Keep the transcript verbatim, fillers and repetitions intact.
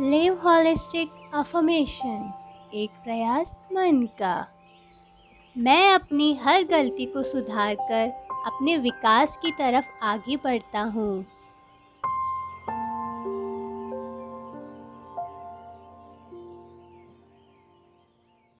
Live holistic affirmation, एक प्रयास मन का। मैं अपनी हर गलती को सुधार कर अपने विकास की तरफ आगे बढ़ता हूँ।